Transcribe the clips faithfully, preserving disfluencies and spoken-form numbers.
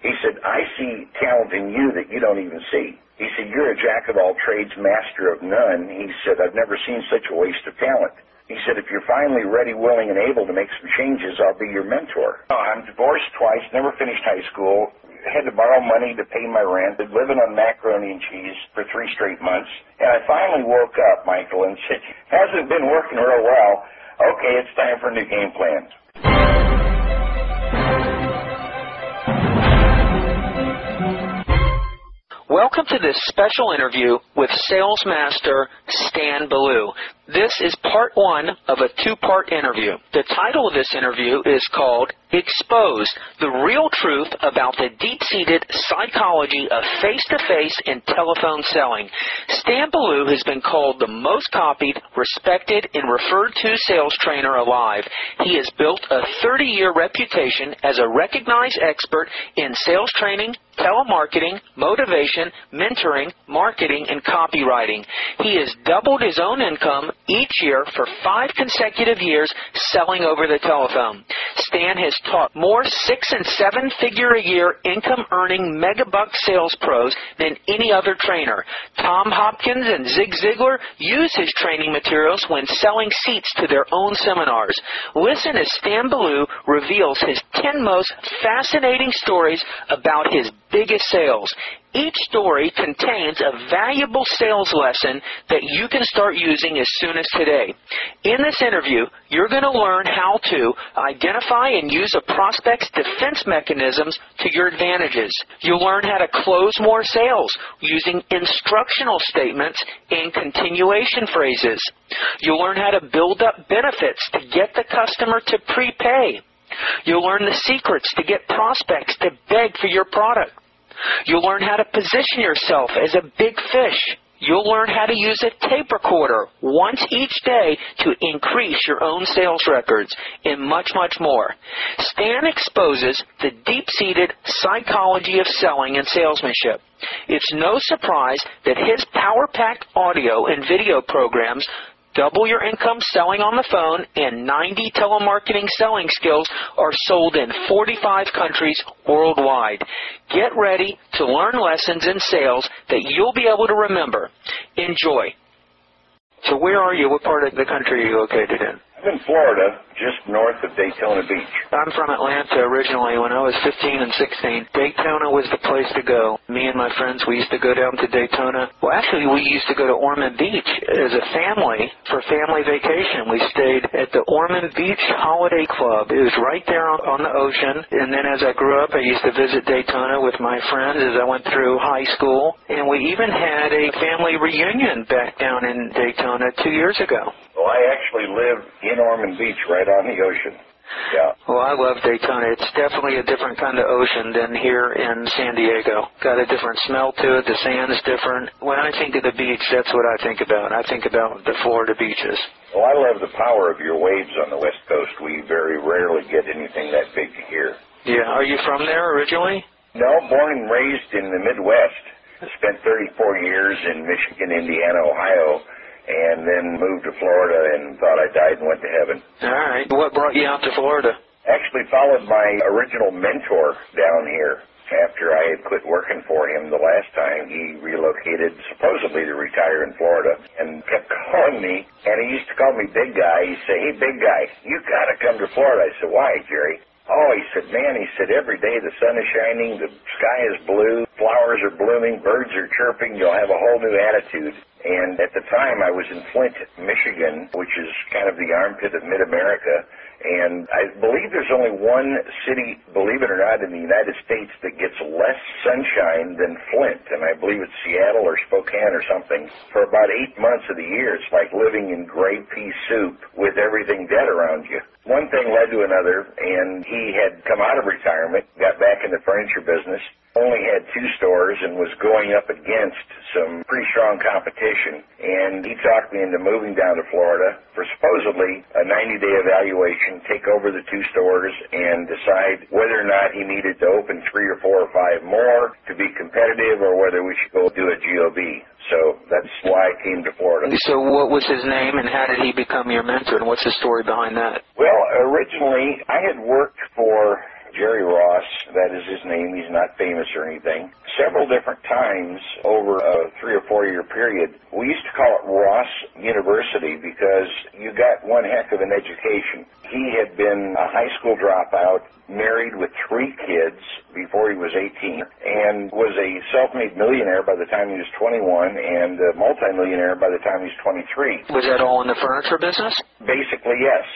He said, I see talent in you that you don't even see. He said, you're a jack of all trades, master of none. He said, I've never seen such a waste of talent. He said, if you're finally ready, willing, and able to make some changes, I'll be your mentor. I'm divorced twice, never finished high school, had to borrow money to pay my rent, been living on macaroni and cheese for three straight months. And I finally woke up, Michael, and said, hasn't been working real well. Okay, it's time for new game plans. Welcome to this special interview with Sales Master Stan Billue. This is part one of a two-part interview. The title of this interview is called Exposed, the real truth about the deep-seated psychology of face-to-face and telephone selling. Stan Billue has been called the most copied, respected, and referred to sales trainer alive. He has built a thirty-year reputation as a recognized expert in sales training, telemarketing, motivation, mentoring, marketing, and copywriting. He has doubled his own income each year for five consecutive years selling over the telephone. Stan has taught more six- and seven-figure-a-year income-earning megabuck sales pros than any other trainer. Tom Hopkins and Zig Ziglar use his training materials when selling seats to their own seminars. Listen as Stan Billue reveals his ten most fascinating stories about his biggest sales. Each story contains a valuable sales lesson that you can start using as soon as today. In this interview, you're going to learn how to identify and use a prospect's defense mechanisms to your advantages. You'll learn how to close more sales using instructional statements and continuation phrases. You'll learn how to build up benefits to get the customer to prepay. You'll learn the secrets to get prospects to beg for your product. You'll learn how to position yourself as a big fish. You'll learn how to use a tape recorder once each day to increase your own sales records, and much, much more. Stan exposes the deep-seated psychology of selling and salesmanship. It's no surprise that his power-packed audio and video programs, Double Your Income Selling on the Phone, and ninety Telemarketing Selling Skills are sold in forty-five countries worldwide. Get ready to learn lessons in sales that you'll be able to remember. Enjoy. So where are you? What part of the country are you located in? I'm in Florida, just north of Daytona Beach. I'm from Atlanta originally. When I was fifteen and sixteen, Daytona was the place to go. Me and my friends, we used to go down to Daytona. Well, actually, we used to go to Ormond Beach as a family for family vacation. We stayed at the Ormond Beach Holiday Club. It was right there on, on the ocean. And then as I grew up, I used to visit Daytona with my friends as I went through high school. And we even had a family reunion back down in Daytona two years ago. Well, I actually live in Ormond Beach, right on the ocean. Yeah. Well, I love Daytona. It's definitely a different kind of ocean than here in San Diego. Got a different smell to it. The sand's different. When I think of the beach, that's what I think about. I think about the Florida beaches. Well, I love the power of your waves on the West Coast. We very rarely get anything that big here. Yeah. Are you from there originally? No, born and raised in the Midwest. Spent thirty-four years in Michigan, Indiana, Ohio, and then moved to Florida and thought I died and went to heaven. All right. What brought you out to Florida? Actually followed my original mentor down here. After I had quit working for him the last time, he relocated supposedly to retire in Florida and kept calling me, and he used to call me Big Guy. He'd say, hey, Big Guy, you got to come to Florida. I said, why, Jerry? Oh, he said, man, he said, every day the sun is shining, the sky is blue, flowers are blooming, birds are chirping, you'll have a whole new attitude. And at the time, I was in Flint, Michigan, which is kind of the armpit of mid-America, and I believe there's only one city, believe it or not, in the United States that gets less sunshine than Flint, and I believe it's Seattle or Spokane or something. For about eight months of the year, it's like living in gray pea soup with everything dead around you. One thing led to another, and he had come out of retirement, got back in the furniture business, only had two stores and was going up against some pretty strong competition. And he talked me into moving down to Florida for supposedly a ninety-day evaluation, take over the two stores, and decide whether or not he needed to open three or four or five more to be competitive or whether we should go do a G O B. So that's why I came to Florida. So what was his name and how did he become your mentor, and what's the story behind that? Well, originally I had worked for Jerry Ross, that is his name, he's not famous or anything, several different times over a three or four year period. We used to call it Ross University because you got one heck of an education. He had been a high school dropout, married with three kids before he was eighteen, and was a self-made millionaire by the time he was twenty-one and a multimillionaire by the time he was twenty-three. Was that all in the furniture business? Basically, yes.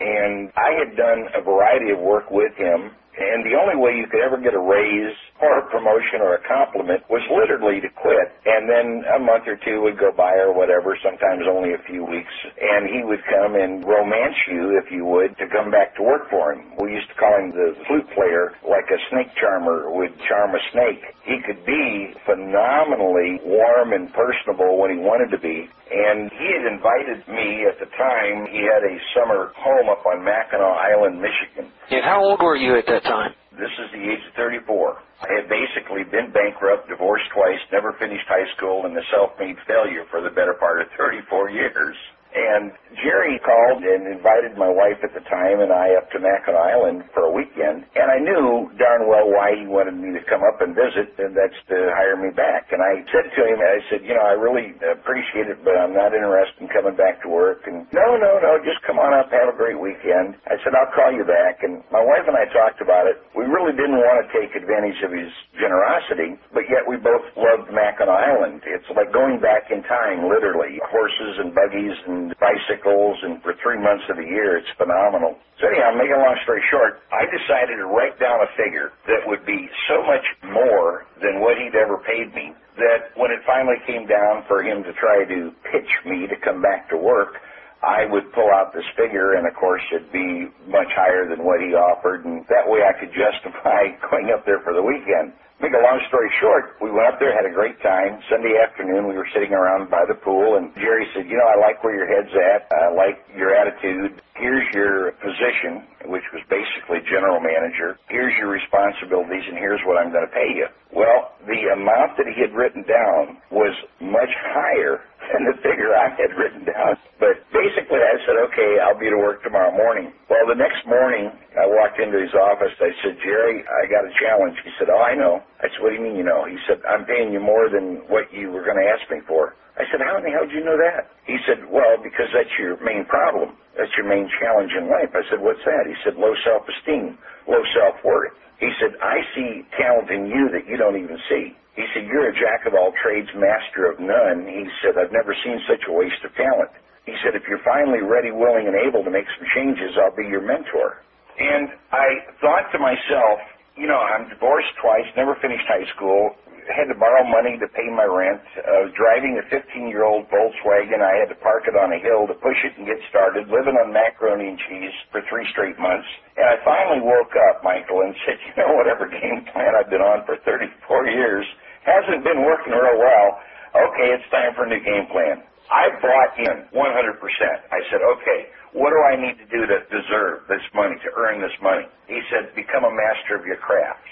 And I had done a variety of work with him. And the only way you could ever get a raise or a promotion or a compliment was literally to quit. And then a month or two would go by or whatever, sometimes only a few weeks. And he would come and romance you, if you would, to come back to work for him. We used to call him the flute player, like a snake charmer would charm a snake. He could be phenomenally warm and personable when he wanted to be. And he had invited me at the time. He had a summer home up on Mackinac Island, Michigan. And how old were you at that time? This is the age of thirty-four. I had basically been bankrupt, divorced twice, never finished high school, and a self-made failure for the better part of thirty-four years. And Jerry called and invited my wife at the time and I up to Mackinac Island for a weekend. And I knew darn well why he wanted me to come up and visit, and that's to hire me back. And I said to him, I said, you know, I really appreciate it, but I'm not interested in coming back to work. And no, no, no, just come on up, have a great weekend. I said, I'll call you back. And my wife and I talked about it. We really didn't want to take advantage of his generosity, but yet we both loved Mackinac Island. It's like going back in time, literally. Horses and buggies and bicycles, and for three months of the year, it's phenomenal. So anyhow, make a long story short, I decided to write down a figure that would be so much more than what he'd ever paid me that when it finally came down for him to try to pitch me to come back to work, I would pull out this figure, and of course it'd be much higher than what he offered, and that way I could justify going up there for the weekend. Make a long story short, we went up there, had a great time. Sunday afternoon, we were sitting around by the pool, and Jerry said, you know, I like where your head's at. I like your attitude. Here's your position, which was basically general manager. Here's your responsibilities, and here's what I'm going to pay you. Well, the amount that he had written down was much higher than the figure I had written down. But basically, I said, okay, I'll be to work tomorrow morning. Well, the next morning, I walked into his office. I said, Jerry, I got a challenge. He said, oh, I know. I said, what do you mean you know? He said, I'm paying you more than what you were going to ask me for. I said, how in the hell did you know that? He said, well, because that's your main problem. That's your main challenge in life. I said, what's that? He said, low self-esteem, low self-worth. He said, I see talent in you that you don't even see. He said, you're a jack of all trades, master of none. He said, I've never seen such a waste of talent. He said, if you're finally ready, willing, and able to make some changes, I'll be your mentor. And I thought to myself, you know, I'm divorced twice, never finished high school, had to borrow money to pay my rent. I was driving a fifteen-year-old Volkswagen. I had to park it on a hill to push it and get started, living on macaroni and cheese for three straight months. And I finally woke up, Michael, and said, you know, whatever game plan I've been on for thirty-four years hasn't been working real well. Okay, it's time for a new game plan. I bought in one hundred percent. I said, okay, what do I need to do to deserve this money, to earn this money? He said, become a master of your craft.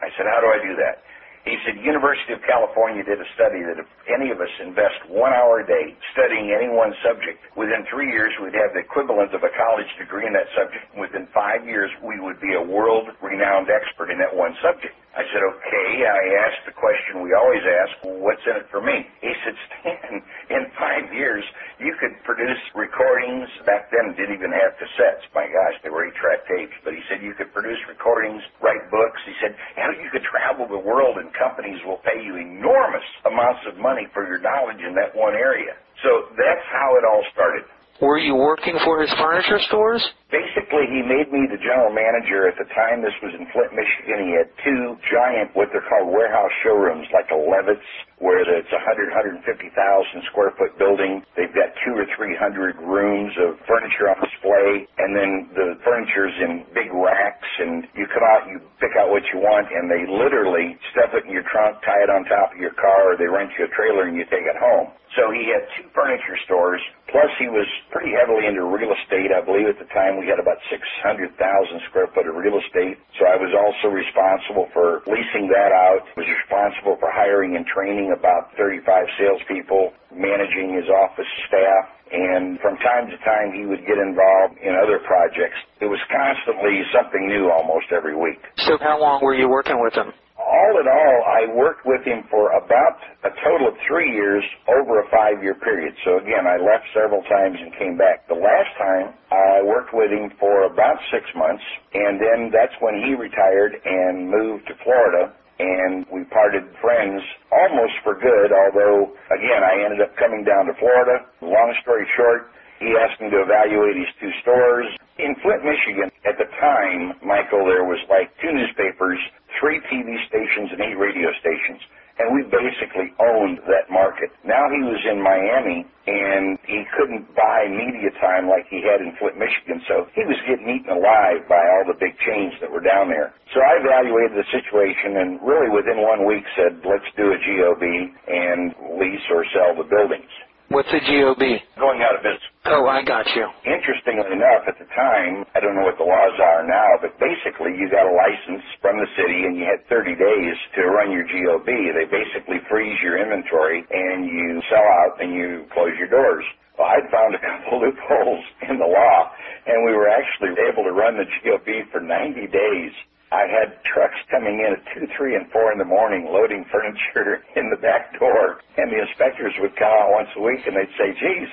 I said, how do I do that? He said, University of California did a study that if any of us invest one hour a day studying any one subject, within three years we'd have the equivalent of a college degree in that subject. Within five years, we would be a world-renowned expert in that one subject. I said, okay. I asked the question we always ask, what's in it for me? He said, Stan, in five years, you could produce recordings. Back then, didn't even have cassettes. My gosh, they were eight-track tapes. But he said, you could produce recordings, write books. He said, hell, you could travel the world and companies will pay you enormous amounts of money for your knowledge in that one area. So that's how it all started. Were you working for his furniture stores? Basically, he made me the general manager. At the time, this was in Flint, Michigan. He had two giant, what they're called warehouse showrooms, like a Levitt's, where it's one hundred, one hundred fifty thousand square foot building. They've got two or three hundred rooms of furniture on display, and then the furniture's in big racks, and you come out, you pick out what you want, and they literally stuff it in your trunk, tie it on top of your car, or they rent you a trailer and you take it home. So he had two furniture stores, plus he was pretty heavily into real estate. I believe at the time we had about six hundred thousand square foot of real estate. So I was also responsible for leasing that out, was responsible for hiring and training about thirty-five salespeople, managing his office staff, and from time to time he would get involved in other projects. It was constantly something new almost every week. So how long were you working with him? All in all, I worked with him for about a total of three years over a five-year period. So, again, I left several times and came back. The last time, I worked with him for about six months, and then that's when he retired and moved to Florida, and we parted friends almost for good, although, again, I ended up coming down to Florida. Long story short, he asked me to evaluate his two stores. In Flint, Michigan, at the time, Michael, there was like two newspapers, three T V stations, and eight radio stations. And we basically owned that market. Now he was in Miami, and he couldn't buy media time like he had in Flint, Michigan, so he was getting eaten alive by all the big chains that were down there. So I evaluated the situation and really within one week said, let's do a G O B and lease or sell the buildings. What's a G O B? Going out of business. Oh, I got you. Interestingly enough, at the time, I don't know what the laws are now, but basically you got a license from the city and you had thirty days to run your G O B. They basically freeze your inventory and you sell out and you close your doors. Well, I'd found a couple loopholes in the law, and we were actually able to run the G O B for ninety days. I had trucks coming in at two, three, and four in the morning loading furniture in the back door, and the inspectors would come out once a week, and they'd say, geez,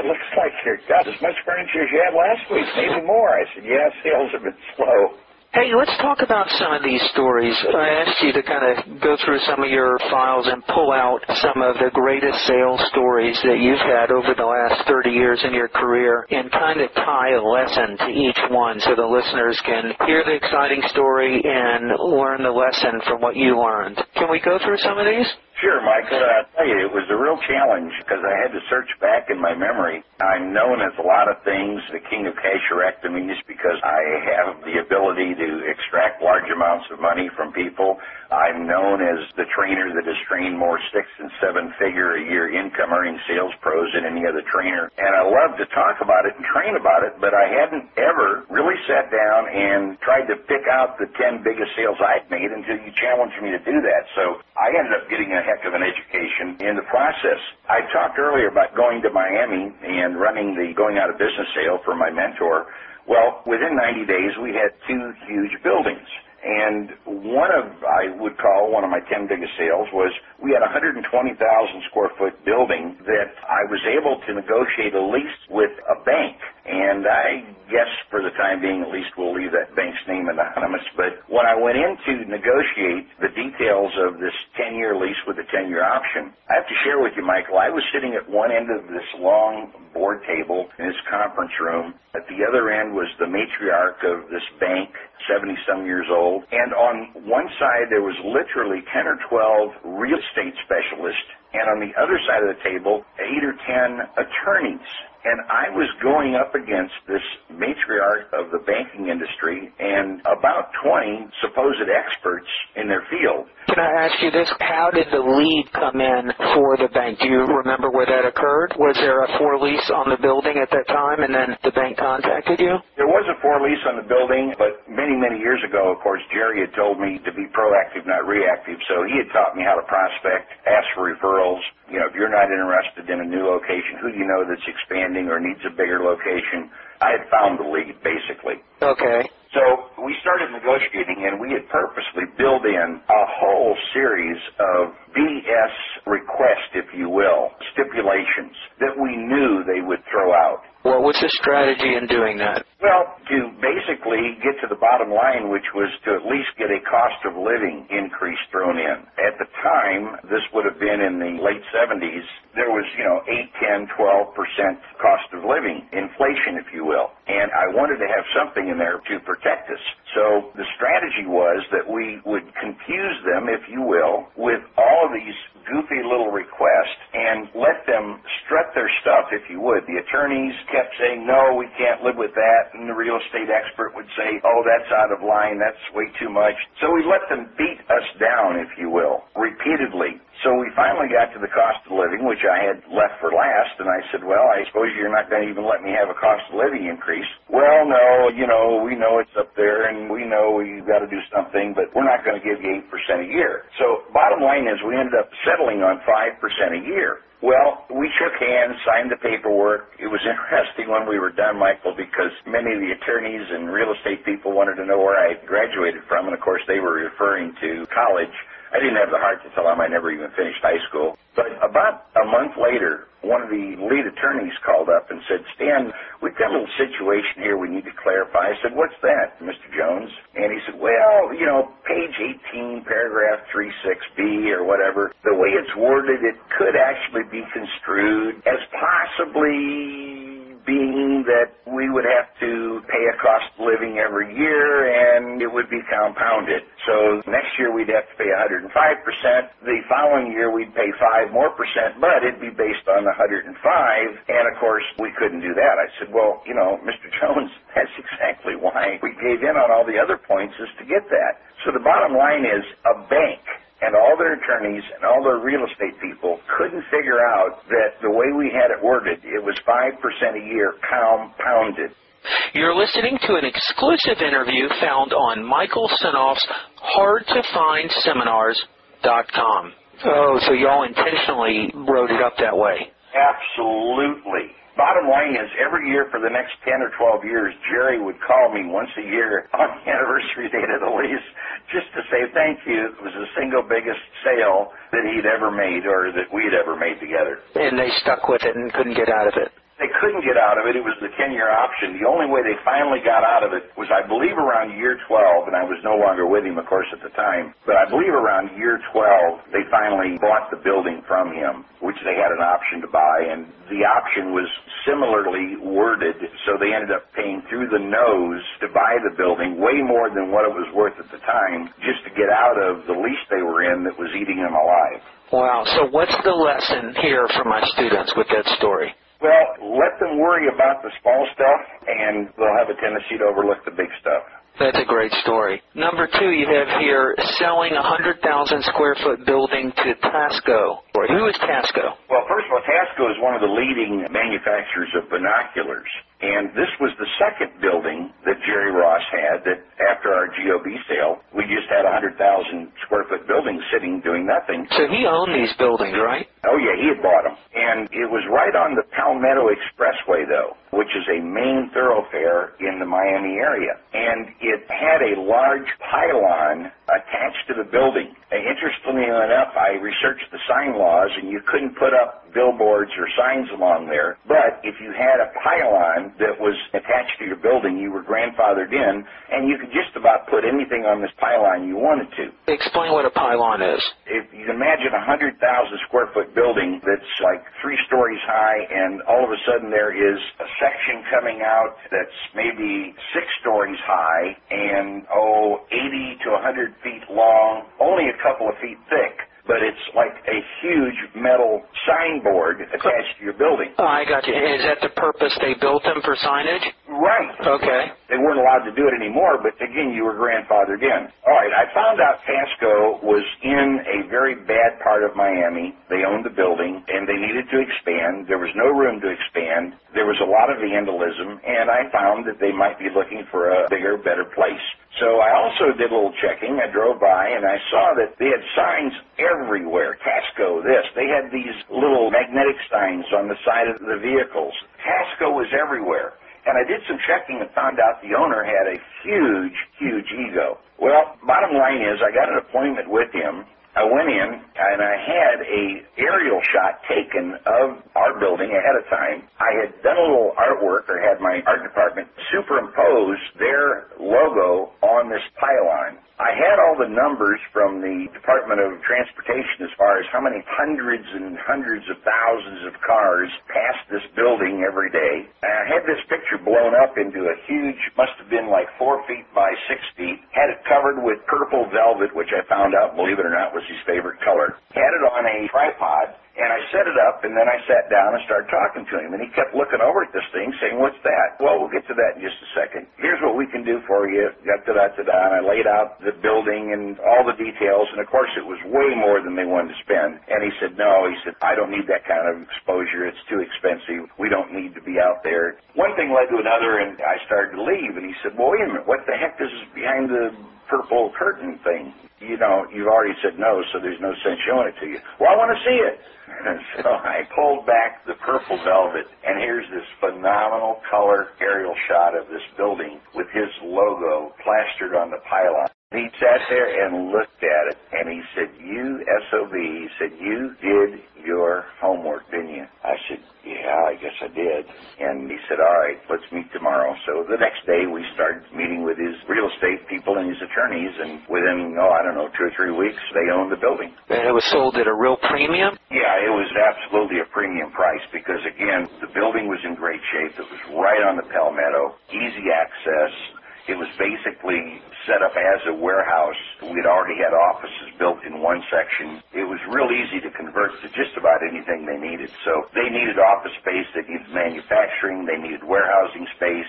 it looks like you've got as much furniture as you had last week, maybe more. I said, yeah, sales have been slow. Hey, let's talk about some of these stories. I asked you to kind of go through some of your files and pull out some of the greatest sales stories that you've had over the last thirty years in your career and kind of tie a lesson to each one so the listeners can hear the exciting story and learn the lesson from what you learned. Can we go through some of these? Sure, Michael. I'll tell you, it was a real challenge because I had to search back in my memory. I'm known as a lot of things, the king of cashirectomies, because I have the ability to extract large amounts of money from people. I'm known as the trainer that has trained more six and seven figure a year income earning sales pros than any other trainer. And I love to talk about it and train about it, but I hadn't ever really sat down and tried to pick out the ten biggest sales I'd made until you challenged me to do that. So I ended up getting a heck of an education in the process. I talked earlier about going to Miami and running the going out of business sale for my mentor. Well, within ninety days, we had two huge buildings. And one of, I would call one of my ten biggest sales was we had a one hundred twenty thousand square foot building that I was able to negotiate a lease with a bank. And I guess for the time being, at least we'll leave that bank's name anonymous. But when I went in to negotiate the details of this ten-year lease with a ten-year option, I have to share with you, Michael, I was sitting at one end of this long board table in this conference room. At the other end was the matriarch of this bank, seventy-some years old. And on one side, there was literally ten or twelve real estate specialists, and on the other side of the table, eight or ten attorneys. And I was going up against this matriarch of the banking industry and about twenty supposed experts in their field. Can I ask you this? How did the lead come in for the bank? Do you remember where that occurred? Was there a for lease on the building at that time and then the bank contacted you? There was a for lease on the building, but many, many years ago, of course, Jerry had told me to be proactive, not reactive. So he had taught me how to prospect, ask for referrals. You know, if you're not interested in a new location, who do you know that's expanding or needs a bigger location? I had found the lead, basically. Okay. So we started negotiating, and we had purposely built in a whole series of B S requests, if you will, stipulations that we knew they would throw out. What was the strategy in doing that? Well, to basically get to the bottom line, which was to at least get a cost of living increase thrown in. At the time, this would have been in the late seventies, there was, you know, eight, ten, twelve percent cost of living, inflation, if you will. And I wanted to have something in there to protect us. So the strategy was that we would confuse them, if you will, with all of these goofy little requests and let them strut their stuff, if you would. The attorneys kept saying, no, we can't live with that. And the real estate expert would say, oh, that's out of line, that's way too much. So we let them beat us down, if you will, repeatedly. So we finally got to the cost of living, which I had left for last, and I said, well, I suppose you're not going to even let me have a cost of living increase. Well, no, you know, we know it's up there, and we know we've got to do something, but we're not going to give you eight percent a year. So bottom line is we ended up settling on five percent a year. Well, we shook hands, signed the paperwork. It was interesting when we were done, Michael, because many of the attorneys and real estate people wanted to know where I had graduated from, and, of course, they were referring to college. I didn't have the heart to tell them I never even finished high school. But about a month later, one of the lead attorneys called up and said, Stan, we've got a little situation here we need to clarify. I said, what's that, Mister Jones? And he said, well, you know, page eighteen, paragraph three six B or whatever, the way it's worded, it could actually be construed as possibly being that we would have to pay a cost of living every year and it would be compounded. So next year we'd have to pay one hundred five percent. The following year we'd pay five more percent, but it'd be based on one hundred five. And, of course, we couldn't do that. I said, well, you know, Mister Jones, that's exactly why we gave in on all the other points is to get that. So the bottom line is a bank and all their attorneys and all their real estate people couldn't figure out that the way we had it worded, it was five percent a year compounded. You're listening to an exclusive interview found on Michael Senoff's hard to find seminars dot com. Oh, so y'all intentionally wrote it up that way? Absolutely. Bottom line is, every year for the next ten or twelve years, Jerry would call me once a year on the anniversary date of the lease just to say thank you. It was the single biggest sale that he'd ever made or that we'd ever made together. And they stuck with it and couldn't get out of it. They couldn't get out of it. It was the ten-year option. The only way they finally got out of it was, I believe, around year twelve, and I was no longer with him, of course, at the time, but I believe around year twelve, they finally bought the building from him, which they had an option to buy, and the option was similarly worded, so they ended up paying through the nose to buy the building, way more than what it was worth at the time, just to get out of the lease they were in that was eating them alive. Wow. So what's the lesson here for my students with that story? Well, let them worry about the small stuff, and they'll have a tendency to overlook the big stuff. That's a great story. Number two, you have here, selling a one hundred thousand square foot building to Tasco. Who is Tasco? Well, first of all, Tasco is one of the leading manufacturers of binoculars. And this was the second building that Jerry Ross had that after our G O B sale, we just had a one hundred thousand square foot building sitting doing nothing. So he owned these buildings, right? Oh, yeah, he had bought them. And it was right on the Palmetto Expressway, though, which is a main thoroughfare in the Miami area. And it had a large pylon attached to the building. And interestingly enough, I researched the sign laws, and you couldn't put up billboards or signs along there. But if you had a pylon that was attached to your building, you were grandfathered in, and you could just about put anything on this pylon you wanted to. Explain what a pylon is. If you imagine a one hundred thousand square foot building that's like three stories high, and all of a sudden there is a section coming out that's maybe six stories high and, oh, eighty to one hundred feet long, only a couple of feet thick. But it's like a huge metal signboard attached to your building. Oh, I got you. Is that the purpose they built them for signage? Right. Okay. They weren't allowed to do it anymore, but again, you were grandfathered in. All right, I found out Tasco was in a very bad part of Miami. They owned the building, and they needed to expand. There was no room to expand. There was a lot of vandalism, and I found that they might be looking for a bigger, better place. So I also did a little checking. I drove by, and I saw that they had signs everywhere. Tasco, this. They had these little magnetic signs on the side of the vehicles. Tasco was everywhere. And I did some checking and found out the owner had a huge, huge ego. Well, bottom line is I got an appointment with him, I went in and I had a aerial shot taken of our building ahead of time. I had done a little artwork, or had my art department superimpose their logo on this pylon. I had all the numbers from the Department of Transportation as far as how many hundreds and hundreds of thousands of cars passed this building every day. And I had this picture blown up into a huge, must have been like four feet by six feet, had it covered with purple velvet, which I found out, believe it or not, was his favorite color. Had it on a tripod, and I set it up, and then I sat down and started talking to him, and he kept looking over at this thing, saying, "What's that?" "Well, we'll get to that in just a second. Here's what we can do for you." Da-da-da-da-da. And I laid out the building and all the details, and of course it was way more than they wanted to spend. And he said, "No," he said, "I don't need that kind of exposure. It's too expensive. We don't need to be out there." One thing led to another, and I started to leave, and he said, "Well, wait a minute, what the heck is behind the purple curtain thing? You know, you've already said no, so there's no sense showing it to you." "Well, I want to see it." And so I pulled back the purple velvet, and here's this phenomenal color aerial shot of this building with his logo plastered on the pylon. He sat there and looked at it, and he said, "You S O B," he said, "you did your homework, didn't you?" I said, "Yeah, I guess I did." And he said, "All right, let's meet tomorrow." So the next day we started meeting with his real estate people and his attorneys, and within, oh, I don't know, two or three weeks, they owned the building. And it was sold at a real premium? Yeah, it was absolutely a premium price because, again, the building was in great shape. It was right on the Palmetto, easy access. It was basically set up as a warehouse. We'd already had offices built in one section. It was real easy to convert to just about anything they needed. So they needed office space, they needed manufacturing, they needed warehousing space,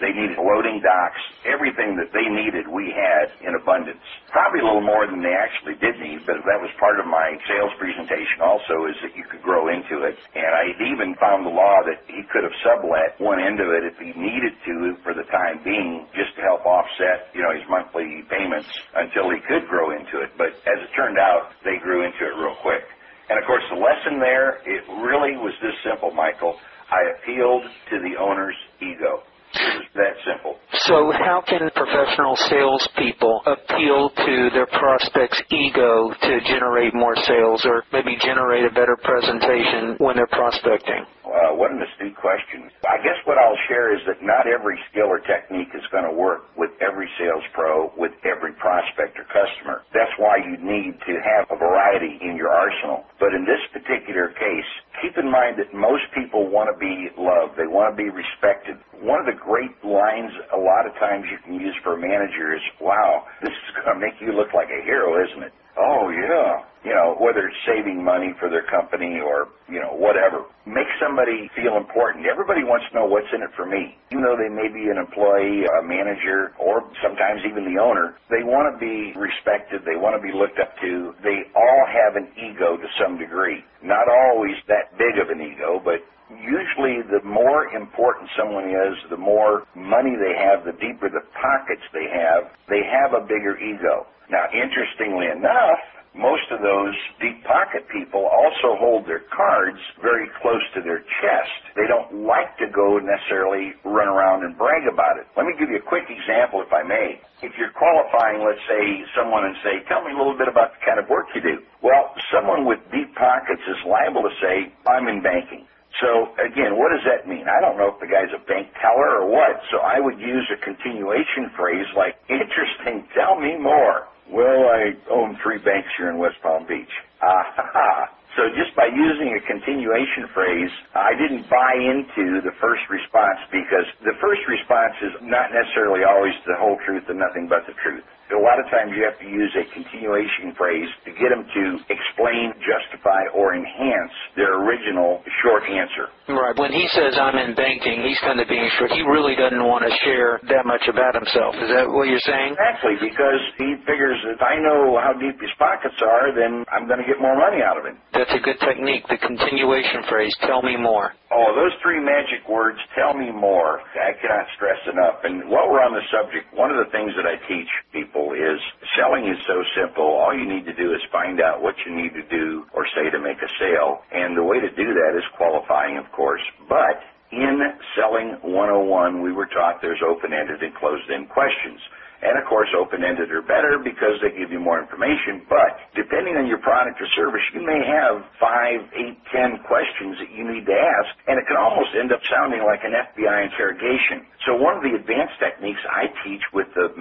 they needed loading docks. Everything that they needed, we had in abundance. Probably a little more than they actually did need, but that was part of my sales presentation also, is that you could grow into it. And I even found the law that he could have sublet one end of it if he needed to for the time being, just to help offset, you know, his monthly payments until he could grow into it. But as it turned out, they grew into it real quick. And, of course, the lesson there, it really was this simple, Michael. I appealed to the owner's ego. It was that simple. So how can professional salespeople appeal to their prospect's ego to generate more sales or maybe generate a better presentation when they're prospecting? Uh, what an astute question. I guess what I'll share is that not every skill or technique is going to work with every sales pro, with every prospect or customer. That's why you need to have a variety in your arsenal. But in this particular case, keep in mind that most people want to be loved. They want to be respected. One of the great lines a lot of times you can use for a manager is, "Wow, this is going to make you look like a hero, isn't it?" "Oh, yeah." You know, whether it's saving money for their company or, you know, whatever. Make somebody feel important. Everybody wants to know what's in it for me. Even though they may be an employee, a manager, or sometimes even the owner, they want to be respected. They want to be looked up to. They all have an ego to some degree. Not always that big of an ego, but usually the more important someone is, the more money they have, the deeper the pockets they have, they have a bigger ego. Now, interestingly enough, most of those deep pocket people also hold their cards very close to their chest. They don't like to go necessarily run around and brag about it. Let me give you a quick example, if I may. If you're qualifying, let's say, someone and say, "Tell me a little bit about the kind of work you do." Well, someone with deep pockets is liable to say, "I'm in banking." So, again, what does that mean? I don't know if the guy's a bank teller or what, so I would use a continuation phrase like, "Interesting, tell me more." "Well, I own three banks here in West Palm Beach." Aha! So just by using a continuation phrase, I didn't buy into the first response, because the first response is not necessarily always the whole truth and nothing but the truth. A lot of times you have to use a continuation phrase to get them to explain, justify, or enhance their original short answer. Right. When he says, "I'm in banking," he's kind of being short. He really doesn't want to share that much about himself. Is that what you're saying? Exactly, because he figures if I know how deep his pockets are, then I'm going to get more money out of him. That's a good technique, the continuation phrase, "Tell me more." Oh, those three magic words, "Tell me more," I cannot stress enough. And while we're on the subject, one of the things that I teach people is selling is so simple. All you need to do is find out what you need to do or say to make a sale. And the way to do that is qualifying, of course. But in Selling one oh one, we were taught there's open-ended and closed-end questions. And, of course, open-ended are better because they give you more information. But depending on your product or service, you may have five, eight, ten questions that you need to ask, and it can almost end up sounding like an F B I interrogation. So one of the advanced techniques I teach with the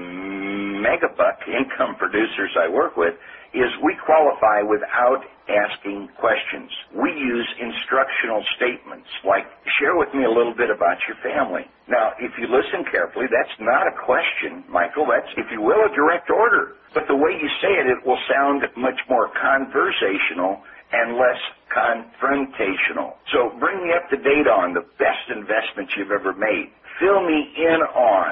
megabuck income producers I work with is we qualify without asking questions. We use instructional statements like, share with me a little bit about your family. Now, if you listen carefully, that's not a question, Michael. That's, if you will, a direct order. But the way you say it, it will sound much more conversational and less confrontational. So bring me up to date on the best investments you've ever made. Fill me in on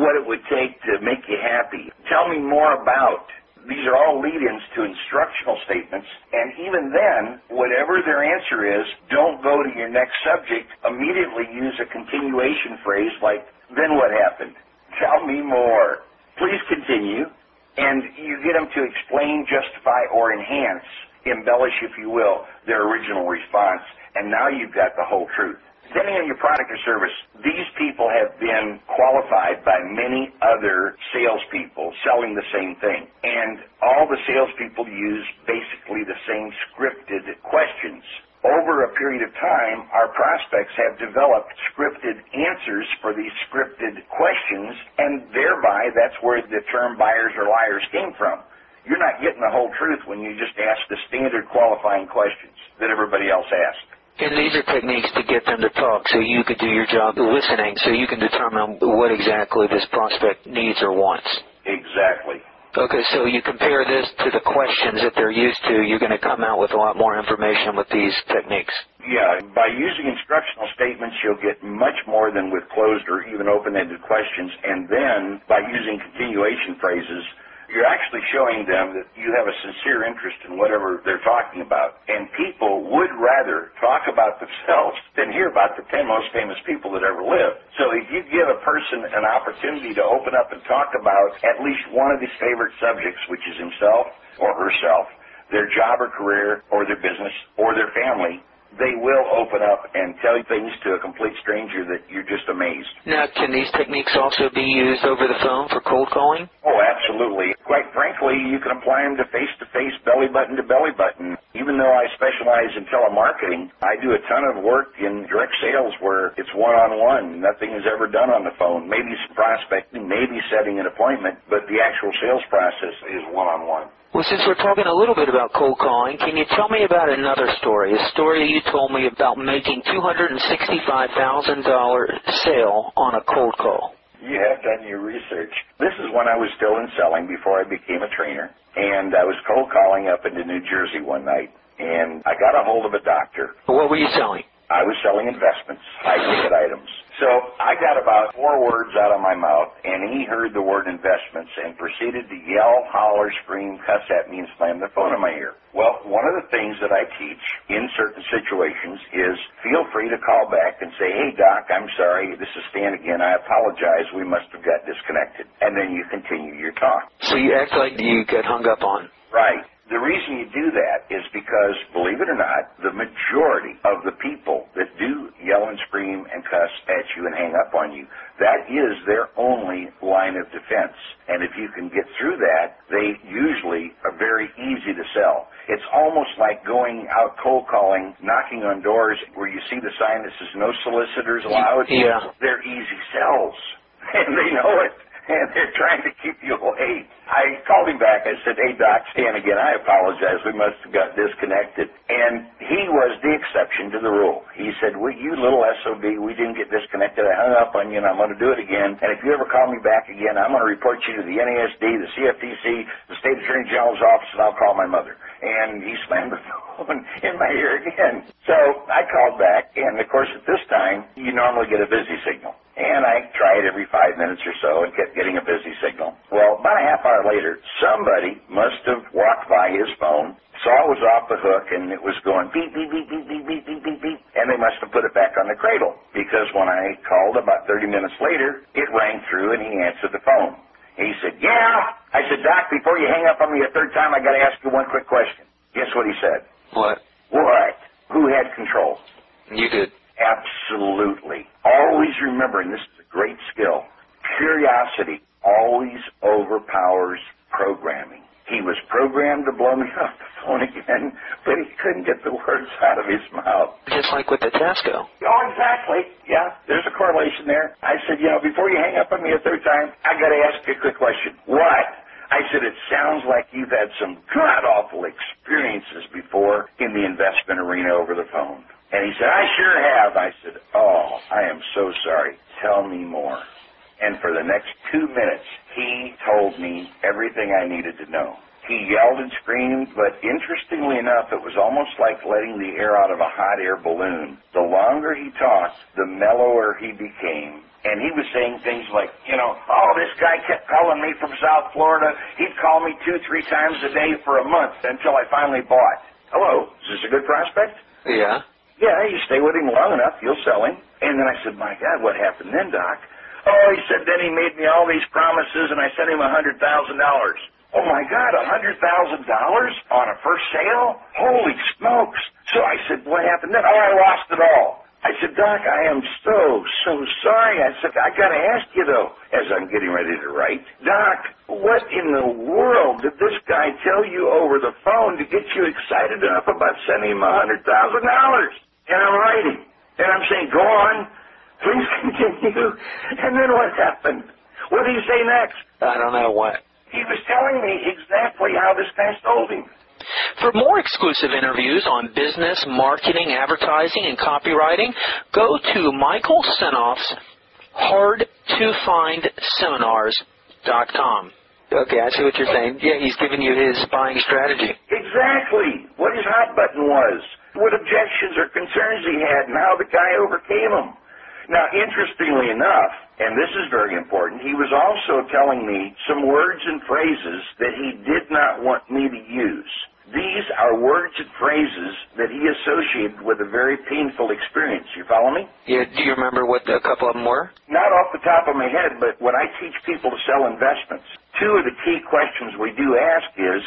what it would take to make you happy. Tell me more about. These are all lead-ins to instructional statements, and even then, whatever their answer is, don't go to your next subject. Immediately use a continuation phrase like, then what happened? Tell me more. Please continue. And you get them to explain, justify, or enhance, embellish, if you will, their original response, and now you've got the whole truth. Depending on your product or service, these people have been qualified by many other salespeople selling the same thing. And all the salespeople use basically the same scripted questions. Over a period of time, our prospects have developed scripted answers for these scripted questions, and thereby that's where the term buyers or liars came from. You're not getting the whole truth when you just ask the standard qualifying questions that everybody else asks. And these are techniques to get them to talk so you could do your job listening so you can determine what exactly this prospect needs or wants. Exactly. Okay, so you compare this to the questions that they're used to, you're going to come out with a lot more information with these techniques. Yeah, by using instructional statements, you'll get much more than with closed or even open-ended questions. And then by using continuation phrases, you're actually showing them that you have a sincere interest in whatever they're talking about. And people would rather talk about themselves than hear about the ten most famous people that ever lived. So if you give a person an opportunity to open up and talk about at least one of his favorite subjects, which is himself or herself, their job or career or their business or their family, they will open up and tell you things to a complete stranger that you're just amazed. Now, can these techniques also be used over the phone for cold calling? Oh, absolutely. Quite frankly, you can apply them to face-to-face, belly-button to belly-button. Even though I specialize in telemarketing, I do a ton of work in direct sales where it's one-on-one. Nothing is ever done on the phone. Maybe some prospecting, maybe setting an appointment, but the actual sales process is one-on-one. Well, since we're talking a little bit about cold calling, can you tell me about another story, a story you told me about making two hundred sixty-five thousand dollars sale on a cold call? You have done your research. This is when I was still in selling before I became a trainer, and I was cold calling up into New Jersey one night, and I got a hold of a doctor. What were you selling? I was selling investments, high-ticket items. So I got about four words out of my mouth, and he heard the word investments and proceeded to yell, holler, scream, cuss at me, and slam the phone in my ear. Well, one of the things that I teach in certain situations is feel free to call back and say, hey, Doc, I'm sorry, this is Stan again. I apologize. We must have got disconnected. And then you continue your talk. So you act like you get hung up on. Right. The reason you do that is because, believe it or not, the majority of the people that do yell and scream and cuss at you and hang up on you, that is their only line of defense. And if you can get through that, they usually are very easy to sell. It's almost like going out cold calling, knocking on doors where you see the sign that says no solicitors allowed. Yeah. They're easy sells, and they know it. And they're trying to keep you away. I called him back. I said, hey, Doc, Stan again. I apologize. We must have got disconnected. And he was the exception to the rule. He said, well, you little S O B, we didn't get disconnected. I hung up on you, and I'm going to do it again. And if you ever call me back again, I'm going to report you to the N A S D, the C F T C, the State Attorney General's office, and I'll call my mother. And he slammed the phone in my ear again. So I called back, and, of course, at this time, you normally get a busy signal. And I tried every five minutes or so and kept getting a busy signal. Well, about a half hour later, somebody must have walked by his phone, saw it was off the hook, and it was going beep, beep, beep, beep, beep, beep, beep, beep, beep, and they must have put it back on the cradle because when I called about thirty minutes later, it rang through and he answered the phone. He said, yeah. I said, Doc, before you hang up on me a third time, I got to ask you one quick question. Guess what he said? What? What? Who had control? You did. Absolutely. Always remember, and this is a great skill, curiosity always overpowers programming. He was programmed to blow me off the phone again, but he couldn't get the words out of his mouth. Just like with the Tasco. Oh, exactly. Yeah, there's a correlation there. I said, you know, before you hang up on me a third time, I got to ask you a quick question. What? I said, it sounds like you've had some god-awful experiences before in the investment arena over the phone. And he said, I sure have. I said, oh, I am so sorry. Tell me more. And for the next two minutes, he told me everything I needed to know. He yelled and screamed, but interestingly enough, it was almost like letting the air out of a hot air balloon. The longer he talked, the mellower he became. And he was saying things like, you know, oh, this guy kept calling me from South Florida. He'd call me two, three times a day for a month until I finally bought. Hello, is this a good prospect? Yeah. Yeah, you stay with him long enough, you'll sell him. And then I said, my God, what happened then, Doc? Oh, he said, then he made me all these promises, and I sent him one hundred thousand dollars. Oh, my God, one hundred thousand dollars on a first sale? Holy smokes. So I said, what happened then? Oh, I lost it all. I said, Doc, I am so, so sorry. I said, I got to ask you, though, as I'm getting ready to write, Doc, what in the world did this guy tell you over the phone to get you excited enough about sending him one hundred thousand dollars? And I'm writing, and I'm saying, go on. Please continue. And then what happened? What did he say next? I don't know what. He was telling me exactly how this guy sold him. For more exclusive interviews on business, marketing, advertising, and copywriting, go to Michael Senoff's hard to find seminars dot com. Okay, I see what you're saying. Yeah, he's giving you his buying strategy. Exactly. What his hot button was, what objections or concerns he had, and how the guy overcame them. Now, interestingly enough, and this is very important, he was also telling me some words and phrases that he did not want me to use. These are words and phrases that he associated with a very painful experience. You follow me? Yeah. Do you remember what a couple of them were? Not off the top of my head, but when I teach people to sell investments, two of the key questions we do ask is,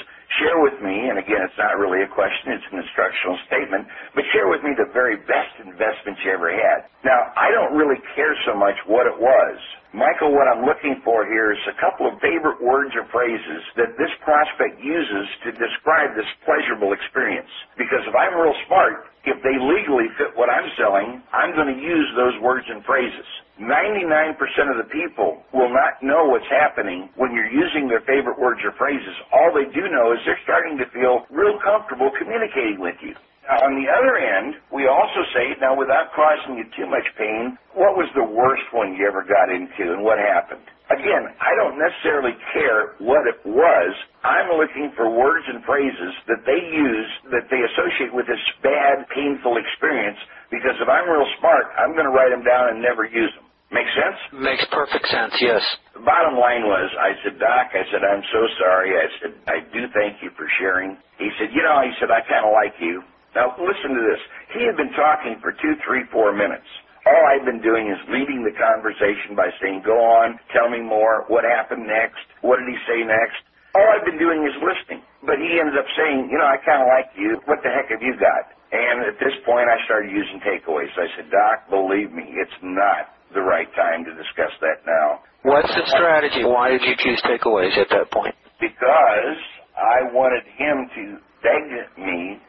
share with me, and again, it's not really a question, it's an instructional statement, but share with me the very best investment you ever had. Now, I don't really care so much what it was. Michael, what I'm looking for here is a couple of favorite words or phrases that this prospect uses to describe this pleasurable experience. Because if I'm real smart, if they legally fit what I'm selling, I'm going to use those words and phrases. ninety-nine percent of the people will not know what's happening when you're using their favorite words or phrases. All they do know is they're starting to feel real comfortable communicating with you. Now, on the other end, we also say, now without causing you too much pain, what was the worst one you ever got into and what happened? Again, I don't necessarily care what it was. I'm looking for words and phrases that they use, that they associate with this bad, painful experience, because if I'm real smart, I'm going to write them down and never use them. Make sense? Makes perfect sense, yes. The bottom line was, I said, Doc, I said, I'm so sorry. I said, I do thank you for sharing. He said, you know, he said, I kind of like you. Now, listen to this. He had been talking for two, three, four minutes. All I've been doing is leading the conversation by saying, go on, tell me more, what happened next, what did he say next? All I've been doing is listening. But he ended up saying, you know, I kind of like you, what the heck have you got? And at this point, I started using takeaways. I said, Doc, believe me, it's not the right time to discuss that now. What's the strategy? Why did you choose takeaways at that point? Because I wanted him to beg me,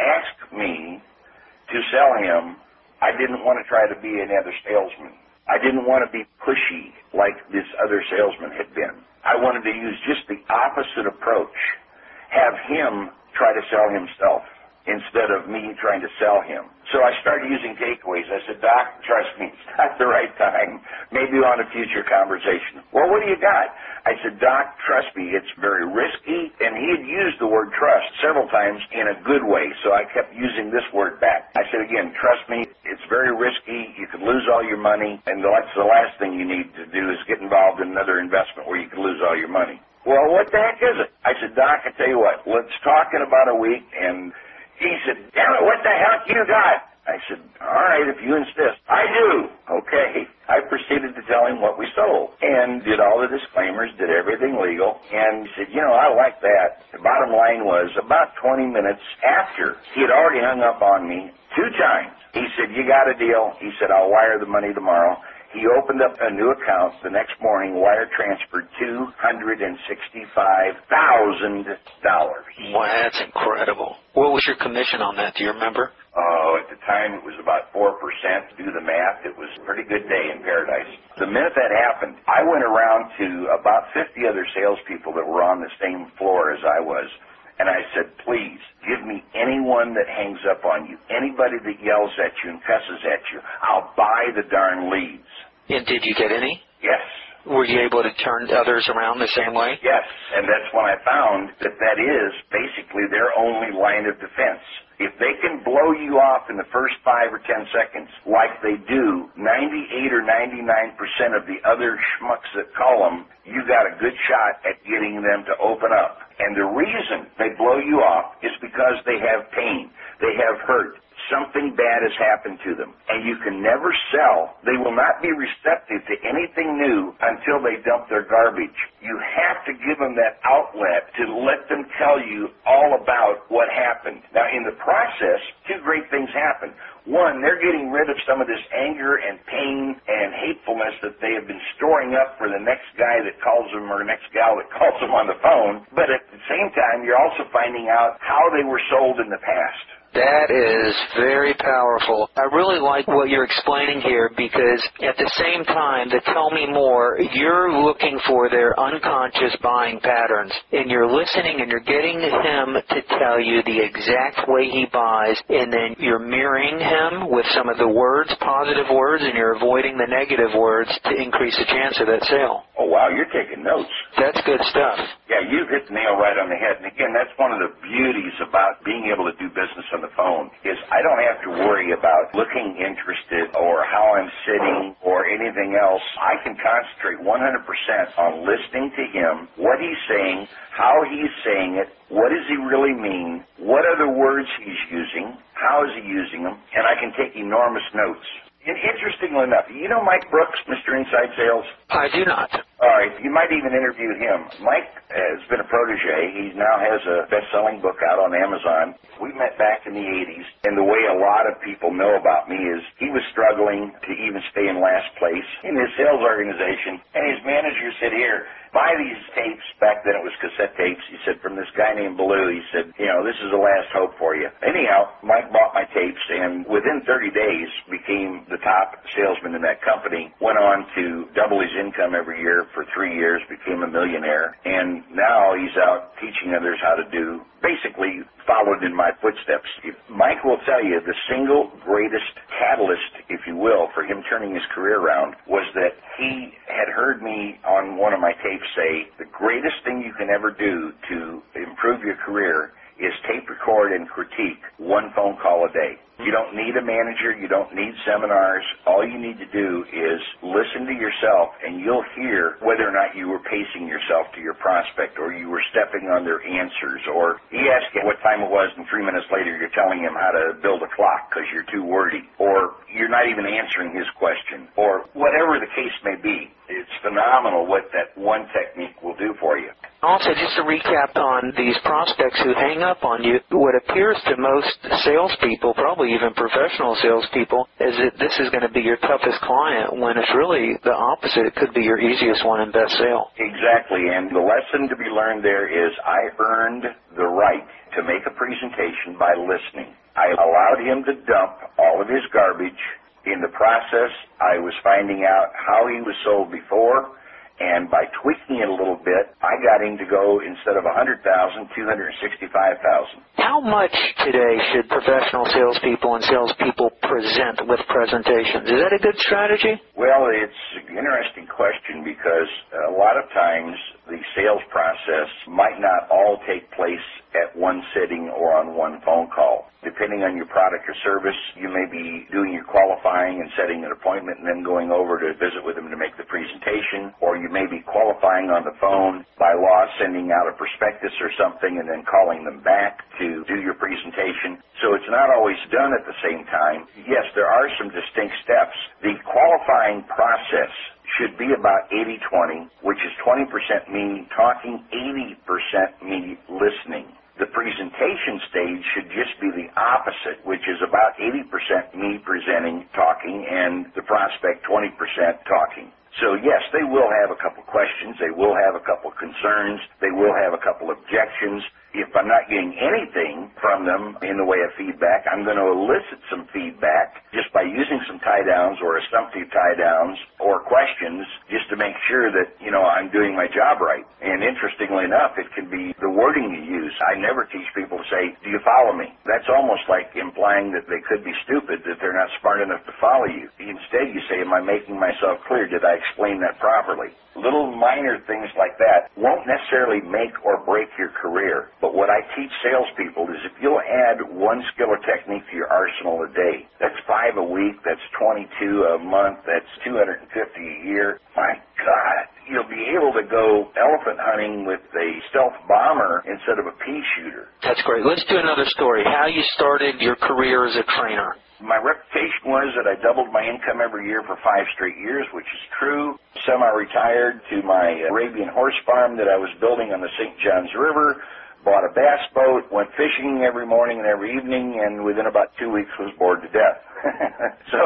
ask me to sell him. I didn't want to try to be another salesman. I didn't want to be pushy like this other salesman had been. I wanted to use just the opposite approach, have him try to sell himself instead of me trying to sell him. So I started using takeaways. I said, Doc, trust me, it's not the right time. Maybe on a future conversation. Well, what do you got? I said, Doc, trust me, it's very risky. And he had used the word trust several times in a good way, so I kept using this word back. I said, again, trust me, it's very risky. You could lose all your money, and that's the last thing you need to do is get involved in another investment where you could lose all your money. Well, what the heck is it? I said, Doc, I tell you what, let's talk in about a week. And he said, damn it, what the heck you got? I said, all right, if you insist. I do. Okay. I proceeded to tell him what we sold and did all the disclaimers, did everything legal. And he said, you know, I like that. The bottom line was about twenty minutes after he had already hung up on me two times. He said, you got a deal. He said, I'll wire the money tomorrow. He opened up a new account the next morning, wire transferred two hundred sixty-five thousand dollars. Wow, that's incredible. What was your commission on that? Do you remember? Oh, uh, at the time it was about four percent. Do the math. It was a pretty good day in paradise. The minute that happened, I went around to about fifty other salespeople that were on the same floor as I was, and I said, please, give me anyone that hangs up on you, anybody that yells at you and cusses at you. I'll buy the darn leads. And did you get any? Yes. Were you able to turn others around the same way? Yes, and that's when I found that that is basically their only line of defense. If they can blow you off in the first five or ten seconds like they do, ninety-eight or ninety-nine percent of the other schmucks that call them, you got a good shot at getting them to open up. And the reason they blow you off is because they have pain, they have hurt. Something bad has happened to them, and you can never sell. They will not be receptive to anything new until they dump their garbage. You have to give them that outlet to let them tell you all about what happened. Now, in the process, two great things happen. One, they're getting rid of some of this anger and pain and hatefulness that they have been storing up for the next guy that calls them or next gal that calls them on the phone. But at the same time, you're also finding out how they were sold in the past. That is very powerful. I really like what you're explaining here, because at the same time, the tell me more, you're looking for their unconscious buying patterns, and you're listening and you're getting him to tell you the exact way he buys, and then you're mirroring him with some of the words, positive words, and you're avoiding the negative words to increase the chance of that sale. Oh, wow, you're taking notes. That's good stuff. Yeah, you've hit the nail right on the head. And again, that's one of the beauties about being able to do business on the phone is I don't have to worry about looking interested or how I'm sitting or anything else. I can concentrate one hundred percent on listening to him, what he's saying, how he's saying it, what does he really mean, what other words he's using, how is he using them, and I can take enormous notes. And interestingly enough, you know Mike Brooks, Mister Inside Sales? I do not. All right, you might even interview him. Mike has been a protege. He now has a best-selling book out on Amazon. We met back in the eighties, and the way a lot of people know about me is he was struggling to even stay in last place in his sales organization, and his manager said, here, buy these tapes. Back then it was cassette tapes. He said, from this guy named Billue. He said, you know, this is the last hope for you. Anyhow, Mike bought my tapes, and within thirty days became the top salesman in that company, went on to double his income every year for three years, became a millionaire, and now he's out teaching others how to do, basically followed in my footsteps. Mike will tell you the single greatest catalyst, if you will, for him turning his career around was that he had heard me on one of my tapes say the greatest thing you can ever do to improve your career is tape record and critique one phone call a day. You don't need a manager. You don't need seminars. All you need to do is listen to yourself, and you'll hear whether or not you were pacing yourself to your prospect or you were stepping on their answers, or he asked you what time it was, and three minutes later you're telling him how to build a clock because you're too wordy, or you're not even answering his question, or whatever the case may be. It's phenomenal what that one technique will do for you. Also, just to recap on these prospects who hang up on you, what appears to most salespeople, probably even professional salespeople, is that this is going to be your toughest client when it's really the opposite. It could be your easiest one and best sale. Exactly, and the lesson to be learned there is I earned the right to make a presentation by listening. I allowed him to dump all of his garbage. In the process, I was finding out how he was sold before, and by tweaking it a little bit, I got him to go, instead of one hundred thousand dollars, two hundred sixty-five thousand dollars. How much today should professional salespeople and salespeople present with presentations? Is that a good strategy? Well, it's an interesting question, because a lot of times the sales process might not all take place at one sitting or on one phone call. Depending on your product or service, you may be doing your qualifying and setting an appointment and then going over to visit with them to make the presentation, or you may be qualifying on the phone, by law sending out a prospectus or something and then calling them back to do your presentation. So it's not always done at the same time. Yes, there are some distinct steps. The qualifying process should be about eighty twenty, which is twenty percent me talking, eighty percent me listening. The presentation stage should just be the opposite, which is about eighty percent me presenting, talking, and and the prospect twenty percent talking. So, yes, they will have a couple questions. They will have a couple concerns. They will have a couple objections. If I'm not getting anything from them in the way of feedback, I'm going to elicit some feedback just by using some tie-downs or assumptive tie-downs or questions just to make sure that, you know, I'm doing my job right. And interestingly enough, it can be the wording you use. I never teach people to say, do you follow me? That's almost like implying that they could be stupid, that they're not smart enough to follow you. Instead, you say, am I making myself clear? Did I explain that properly? Little minor things like that won't necessarily make or break your career. But what I teach salespeople is if you'll add one skill or technique to your arsenal a day, that's five a week, that's twenty-two a month, that's two hundred fifty a year. My God, you'll be able to go elephant hunting with a stealth bomber instead of a pea shooter. That's great. Let's do another story. How you started your career as a trainer. My reputation was that I doubled my income every year for five straight years, which is true. Semi-retired to my Arabian horse farm that I was building on the Saint John's River, bought a bass boat, went fishing every morning and every evening, and within about two weeks was bored to death. So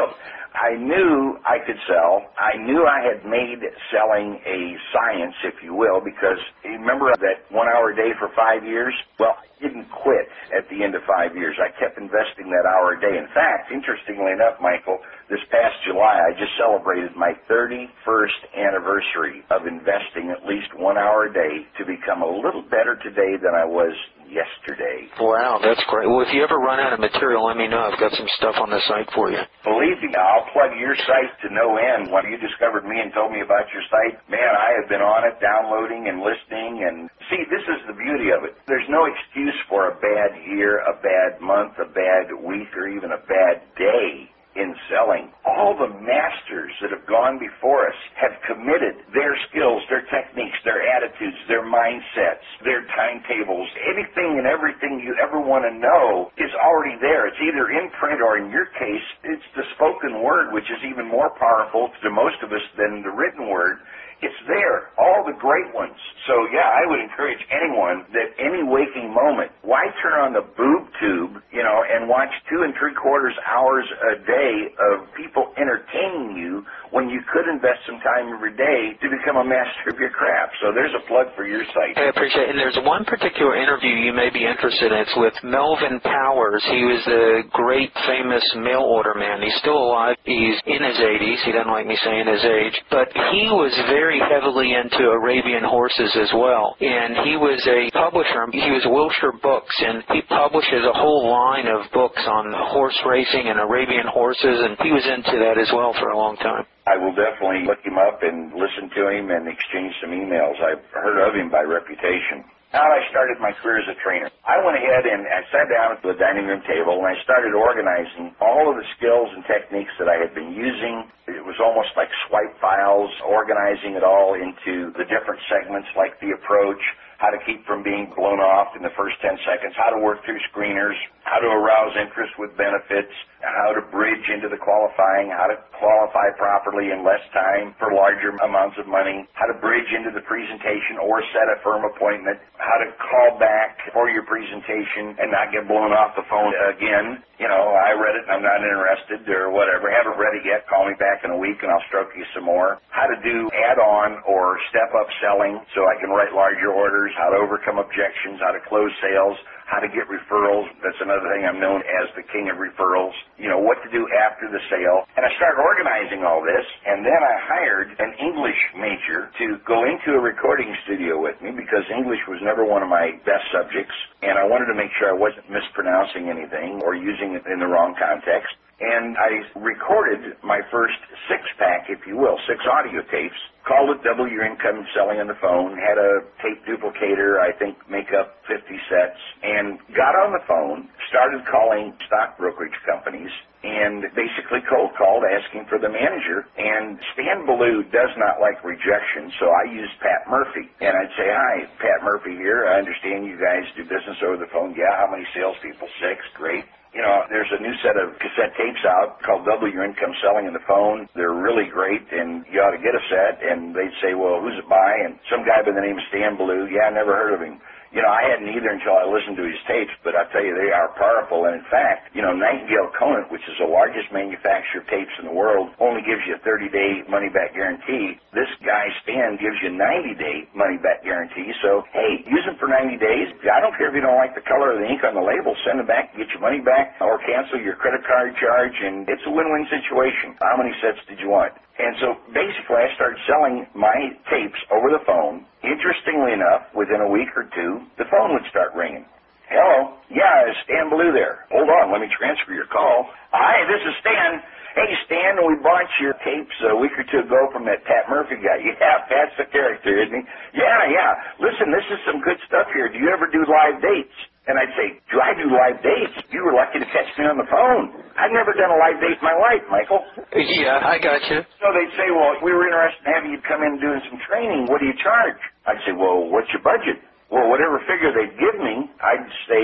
I knew I could sell. I knew I had made selling a science, if you will, because remember that one hour a day for five years? Well, I didn't quit at the end of five years. I kept investing that hour a day. In fact, interestingly enough, Michael, this past July, I just celebrated my thirty-first anniversary of investing at least one hour a day to become a little better today than I was yesterday. Wow, that's great. Well, if you ever run out of material, let me know. I've got some stuff on the site for you. Believe me, I'll plug your site to no end. When you discovered me and told me about your site, man, I have been on it, downloading and listening. And see, this is the beauty of it. There's no excuse for a bad year, a bad month, a bad week, or even a bad day in selling. All the masters that have gone before us have committed their skills, their techniques, their attitudes, their mindsets, their timetables. Anything and everything you ever want to know is already there. It's either in print or, in your case, it's the spoken word, which is even more powerful to most of us than the written word. It's there, all the great ones. So, yeah, I would encourage anyone that any waking moment, why turn on the boob tube, you know, and watch two and three quarters hours a day of people entertaining you when you could invest some time every day to become a master of your craft? So there's a plug for your site. I appreciate it. And there's one particular interview you may be interested in. It's with Melvin Powers. He was a great, famous mail order man. He's still alive. He's in his eighties. He doesn't like me saying his age. But he was very heavily into Arabian horses as well, and he was a publisher. He was Wilshire Books, and he publishes a whole line of books on horse racing and Arabian horses, and he was into that as well for a long time. I will definitely look him up and listen to him and exchange some emails. I've heard of him by reputation. How I started my career as a trainer. I went ahead and I sat down at the dining room table and I started organizing all of the skills and techniques that I had been using. It was almost like swipe files, organizing it all into the different segments like the approach, how to keep from being blown off in the first ten seconds, how to work through screeners, how to arouse interest with benefits, how to bridge into the qualifying, how to qualify properly in less time for larger amounts of money, how to bridge into the presentation or set a firm appointment, how to call back for your presentation and not get blown off the phone again. You know, I read it and I'm not interested or whatever. Haven't read it yet. Call me back in a week and I'll stroke you some more. How to do add-on or step-up selling so I can write larger orders, how to overcome objections, how to close sales, how to get referrals. That's another thing. I'm known as the king of referrals. You know, what to do after the sale. And I started organizing all this, and then I hired an English major to go into a recording studio with me because English was never one of my best subjects, and I wanted to make sure I wasn't mispronouncing anything or using it in the wrong context. And I recorded my first six-pack, if you will, six audio tapes, called it Double Your Income Selling on the Phone, had a tape duplicator, I think, make up fifty sets, and got on the phone, started calling stock brokerage companies, and basically cold called asking for the manager. And Stan Billue does not like rejection, so I used Pat Murphy. And I'd say, hi, Pat Murphy here. I understand you guys do business over the phone. Yeah, how many salespeople? Six. Great. You know, there's a new set of cassette tapes out called Double Your Income Selling on the Phone. They're really great, and you ought to get a set. And they'd say, well, who's it by? And some guy by the name of Stan Billue, yeah, I never heard of him. You know, I hadn't either until I listened to his tapes, but I tell you, they are powerful. And in fact, you know, Nightingale Conant, which is the largest manufacturer of tapes in the world, only gives you a thirty-day money-back guarantee. This guy, Stan, gives you a ninety-day money-back guarantee. So, hey, use them for ninety days. I don't care if you don't like the color of the ink on the label. Send them back, get your money back, or cancel your credit card charge, and it's a win-win situation. How many sets did you want? And so basically I started selling my tapes over the phone. Interestingly enough, within a week or two, the phone would start ringing. Hello? Yeah, is Stan Billue there? Hold on, let me transfer your call. Hi, this is Stan. Hey, Stan, we bought your tapes a week or two ago from that Pat Murphy guy. Yeah, Pat's the character, isn't he? Yeah, yeah. Listen, this is some good stuff here. Do you ever do live dates? And I'd say, do I do live dates? You were lucky to catch me on the phone. I've never done a live date in my life, Michael. Yeah, I got you. So they'd say, well, we were interested in having you come in doing some training. What do you charge? I'd say, well, what's your budget? Well, whatever figure they'd give me, I'd say,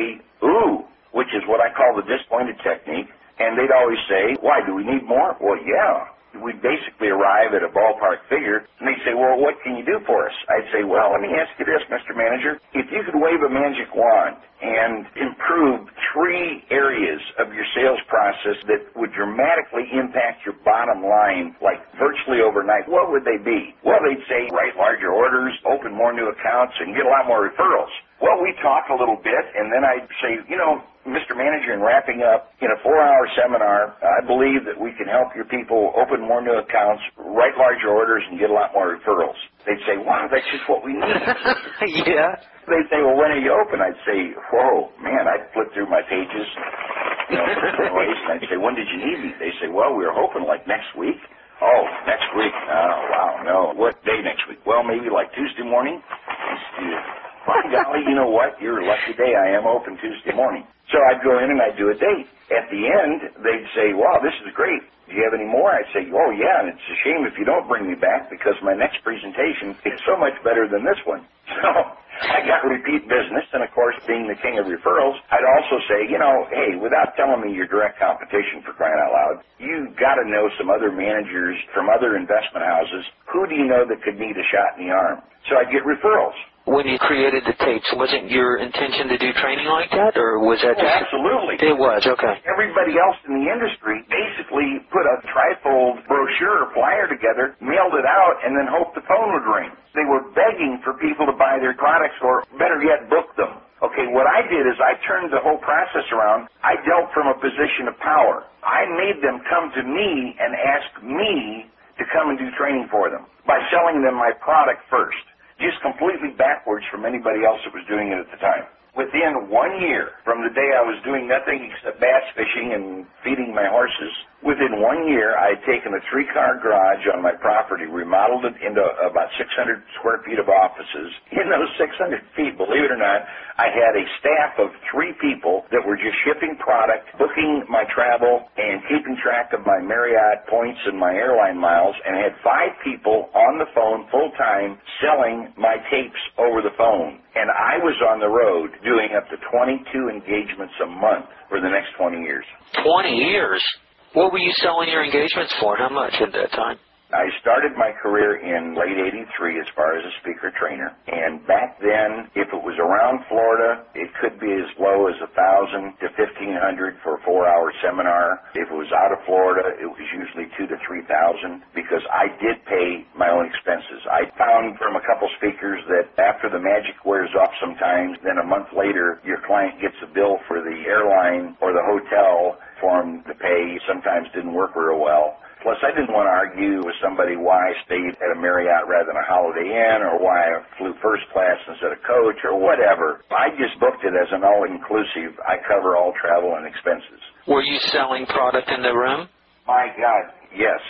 ooh, which is what I call the disappointed technique. And they'd always say, why, do we need more? Well, yeah. We'd basically arrive at a ballpark figure, and they'd say, well, what can you do for us? I'd say, well, let me ask you this, Mister Manager. If you could wave a magic wand and improve three areas of your sales process that would dramatically impact your bottom line, like virtually overnight, what would they be? Well, they'd say, write larger orders, open more new accounts, and get a lot more referrals. Well, we talk a little bit, and then I'd say, you know, Mister Manager, in wrapping up, in a four-hour seminar, I believe that we can help your people open more new accounts, write larger orders, and get a lot more referrals. They'd say, wow, that's just what we need. Yeah. They'd say, well, when are you open? I'd say, whoa, man, I'd flip through my pages, you know, and I'd say, when did you need me? They'd say, well, we were hoping like next week. Oh, next week. Oh, wow, no. What day next week? Well, maybe like Tuesday morning. By golly, you know what? You're a lucky day. I am open Tuesday morning. So I'd go in and I'd do a date. At the end, they'd say, wow, this is great. Do you have any more? I'd say, oh, yeah, and it's a shame if you don't bring me back because my next presentation is so much better than this one. So I got repeat business, and, of course, being the king of referrals, I'd also say, you know, hey, without telling me your direct competition, for crying out loud, you've got to know some other managers from other investment houses. Who do you know that could need a shot in the arm? So I'd get referrals. When you created the tapes, wasn't your intention to do training like that, or was that oh, just... absolutely. It was, okay. Everybody else in the industry basically put a trifold brochure or flyer together, mailed it out, and then hoped the phone would ring. They were begging for people to buy their products, or better yet, book them. Okay, what I did is I turned the whole process around. I dealt from a position of power. I made them come to me and ask me to come and do training for them by selling them my product first. Just completely backwards from anybody else that was doing it at the time. Within one year, from the day I was doing nothing except bass fishing and feeding my horses, within one year I had taken a three-car garage on my property, remodeled it into about six hundred square feet of offices. In those six hundred feet, believe it or not, I had a staff of three people that were just shipping product, booking my travel, and keeping track of my Marriott points and my airline miles, and had five people on the phone full-time selling my tapes over the phone. And I was on the road doing up to twenty-two engagements a month for the next twenty years. twenty years? What were you selling your engagements for? How much at that time? I started my career in late eighty-three as far as a speaker trainer. And back then, if it was around Florida, it could be as low as a thousand to fifteen hundred for a four-hour seminar. If it was out of Florida, it was usually two to three thousand because I did pay my own expenses. I found from a couple speakers that after the magic wears off sometimes, then a month later, your client gets a bill for the airline or the hotel for them to pay. Sometimes didn't work real well. Plus, I didn't want to argue with somebody why I stayed at a Marriott rather than a Holiday Inn or why I flew first class instead of coach or whatever. I just booked it as an all-inclusive. I cover all travel and expenses. Were you selling product in the room? My God, yes.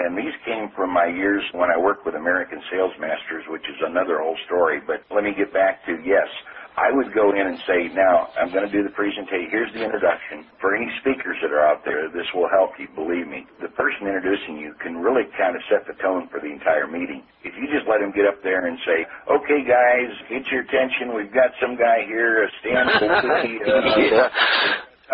And these came from my years when I worked with American Sales Masters, which is another whole story. But let me get back to yes. I would go in and say, now, I'm going to do the presentation. Here's the introduction. For any speakers that are out there, this will help you, believe me. The person introducing you can really kind of set the tone for the entire meeting. If you just let him get up there and say, okay, guys, get your attention. We've got some guy here, Stan Billue. Uh, yeah.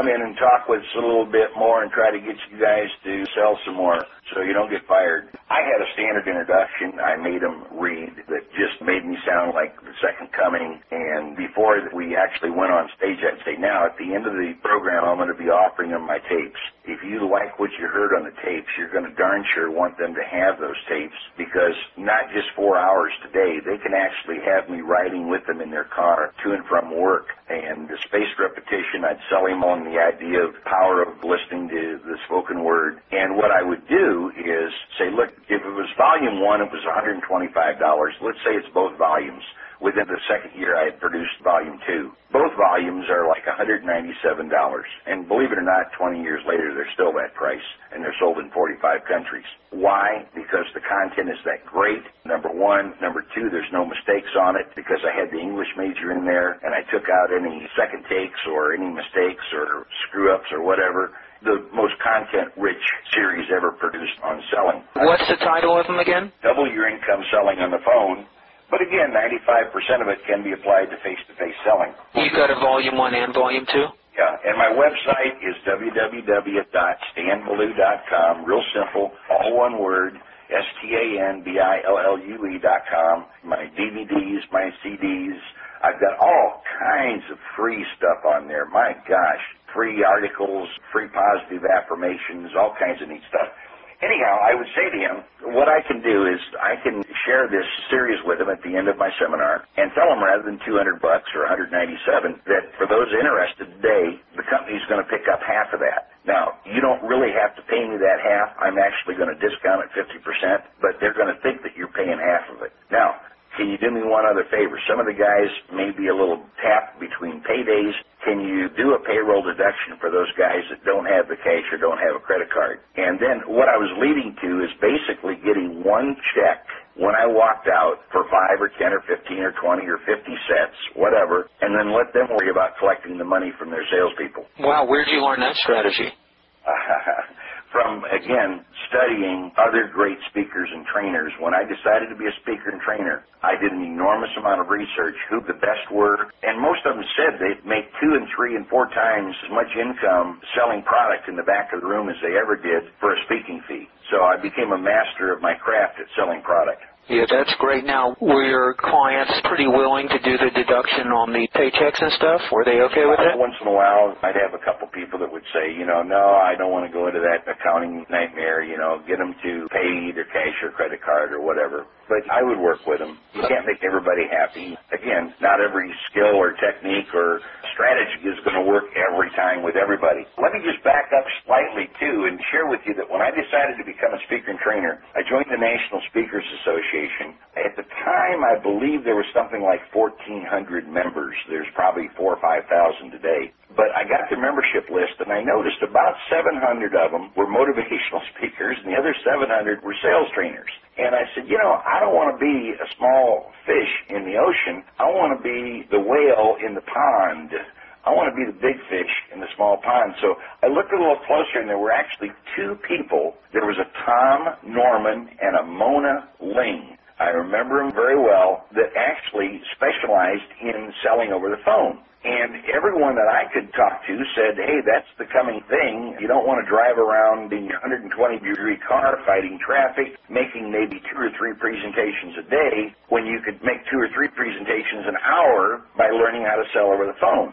Come in and talk with us a little bit more and try to get you guys to sell some more so you don't get fired. I had a standard introduction I made them read that just made me sound like the Second Coming. And before we actually went on stage, I'd say, now, at the end of the program, I'm going to be offering them my tapes. If you like what you heard on the tapes, you're going to darn sure want them to have those tapes, because not just four hours today, they can actually have me riding with them in their car to and from work. And the spaced repetition, I'd sell him on the idea of power of listening to the spoken word. And what I would do is say, look, if it was volume one, it was one hundred twenty-five dollars. Let's say it's both volumes. Within the second year, I had produced volume two. Both volumes are like one hundred ninety-seven dollars. And believe it or not, twenty years later, they're still that price, and they're sold in forty-five countries. Why? Because the content is that great, number one. Number two, there's no mistakes on it, because I had the English major in there, and I took out any second takes or any mistakes or screw-ups or whatever. The most content-rich series ever produced on selling. What's the title of them again? Double Your Income Selling on the Phone. But again, ninety-five percent of it can be applied to face-to-face selling. You've got a volume one and volume two? Yeah, and my website is w w w dot stan billue dot com, real simple, all one word, S T A N B I L L U E dot com. My D V Ds, my C Ds, I've got all kinds of free stuff on there, my gosh, free articles, free positive affirmations, all kinds of neat stuff. Anyhow, I would say to him, what I can do is I can share this series with him at the end of my seminar and tell him, rather than two hundred bucks or one hundred ninety-seven, that for those interested today, the company's going to pick up half of that. Now, you don't really have to pay me that half. I'm actually going to discount it fifty percent, but they're going to think that you're paying half of it. Now, can you do me one other favor? Some of the guys may be a little tapped between paydays. Can you do a payroll deduction for those guys that don't have the cash or don't have a credit card? And then what I was leading to is basically getting one check when I walked out for five or ten or fifteen or twenty or fifty cents, whatever, and then let them worry about collecting the money from their salespeople. Wow, where did you learn that strategy? From, again, studying other great speakers and trainers. When I decided to be a speaker and trainer, I did an enormous amount of research, who the best were, and most of them said they'd make two and three and four times as much income selling product in the back of the room as they ever did for a speaking fee. So I became a master of my craft at selling product. Yeah, that's great. Now, were your clients pretty willing to do the deduction on the paychecks and stuff? Were they okay with it? Once in a while, I'd have a couple people that would say, you know, no, I don't want to go into that accounting nightmare, you know, get them to pay either cash or credit card or whatever. But I would work with them. You can't make everybody happy. Again, not every skill or technique or strategy is going to work every time with everybody. Let me just back up slightly, too, and share with you that when I decided to become a speaker and trainer, I joined the National Speakers Association. At the time, I believe there was something like fourteen hundred members. There's probably four or five thousand today. But I got the membership list, and I noticed about seven hundred of them were motivational speakers, and the other seven hundred were sales trainers. And I said, you know, I don't want to be a small fish in the ocean. I want to be the whale in the pond. I want to be the big fish in the small pond. So I looked a little closer, and there were actually two people. There was a Tom Norman and a Mona Ling. I remember them very well, that actually specialized in selling over the phone. And everyone that I could talk to said, hey, that's the coming thing. You don't want to drive around in your one hundred twenty degree car fighting traffic, making maybe two or three presentations a day, when you could make two or three presentations an hour by learning how to sell over the phone.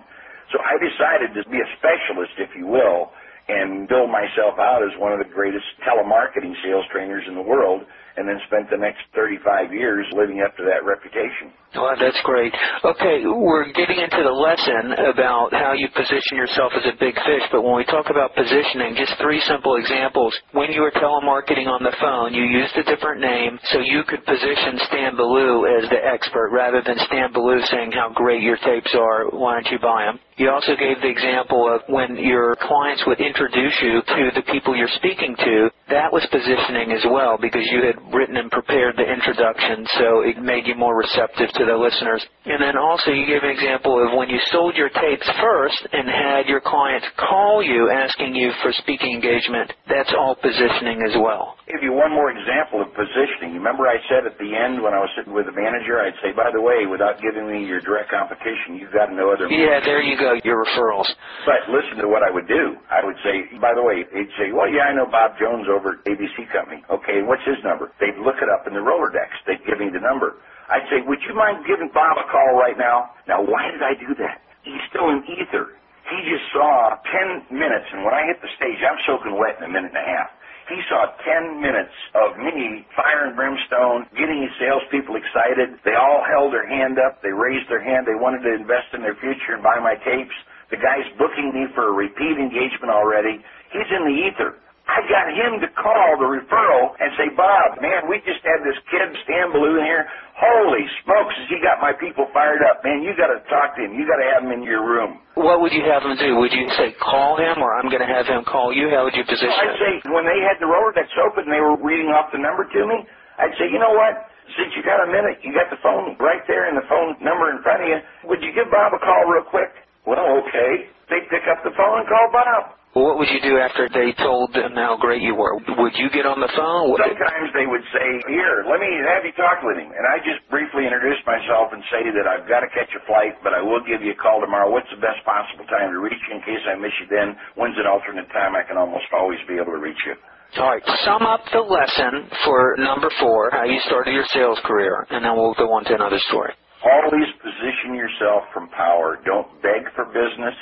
So I decided to be a specialist, if you will, and build myself out as one of the greatest telemarketing sales trainers in the world, and then spent the next thirty-five years living up to that reputation. Well, that's great. Okay, we're getting into the lesson about how you position yourself as a big fish, but when we talk about positioning, just three simple examples. When you were telemarketing on the phone, you used a different name, so you could position Stan Billue as the expert, rather than Stan Billue saying how great your tapes are, why don't you buy them? You also gave the example of when your clients would introduce you to the people you're speaking to, that was positioning as well, because you had written and prepared the introduction, so it made you more receptive to the listeners. And then also you gave an example of when you sold your tapes first and had your clients call you asking you for speaking engagement. That's all positioning as well. I'll give you one more example of positioning. Remember I said at the end when I was sitting with the manager, I'd say, by the way, without giving me your direct competition, you've got no other manager. Yeah, there you go, your referrals. But listen to what I would do. I would say, by the way, they'd say, well, yeah, I know Bob Jones over at A B C Company. Okay, what's his number? They'd look it up in the Rolodex. They'd give me the number. I'd say, would you mind giving Bob a call right now? Now, why did I do that? He's still in ether. He just saw ten minutes, and when I hit the stage, I'm soaking wet in a minute and a half. He saw ten minutes of me, fire and brimstone, getting his salespeople excited. They all held their hand up. They raised their hand. They wanted to invest in their future and buy my tapes. The guy's booking me for a repeat engagement already. He's in the ether. I got him to call the referral and say, Bob, man, we just had this kid, Stan Billue, in here. Holy smokes, he got my people fired up. Man, you got to talk to him. You got to have him in your room. What would you have him do? Would you say, call him, or I'm going to have him call you? How would you position it? Well, I'd say, when they had the Rolodex open and they were reading off the number to me, I'd say, you know what? Since you got a minute, you got the phone right there and the phone number in front of you, would you give Bob a call real quick? Well, okay. They'd pick up the phone and call Bob. What would you do after they told them how great you were? Would you get on the phone? Would Sometimes they would say, here, let me have you talk with him. And I just briefly introduce myself and say that I've got to catch a flight, but I will give you a call tomorrow. What's the best possible time to reach you in case I miss you then? When's an alternate time I can almost always be able to reach you? All right, sum up the lesson for number four, how you started your sales career, and then we'll go on to another story. Always position yourself from power. Don't beg for business.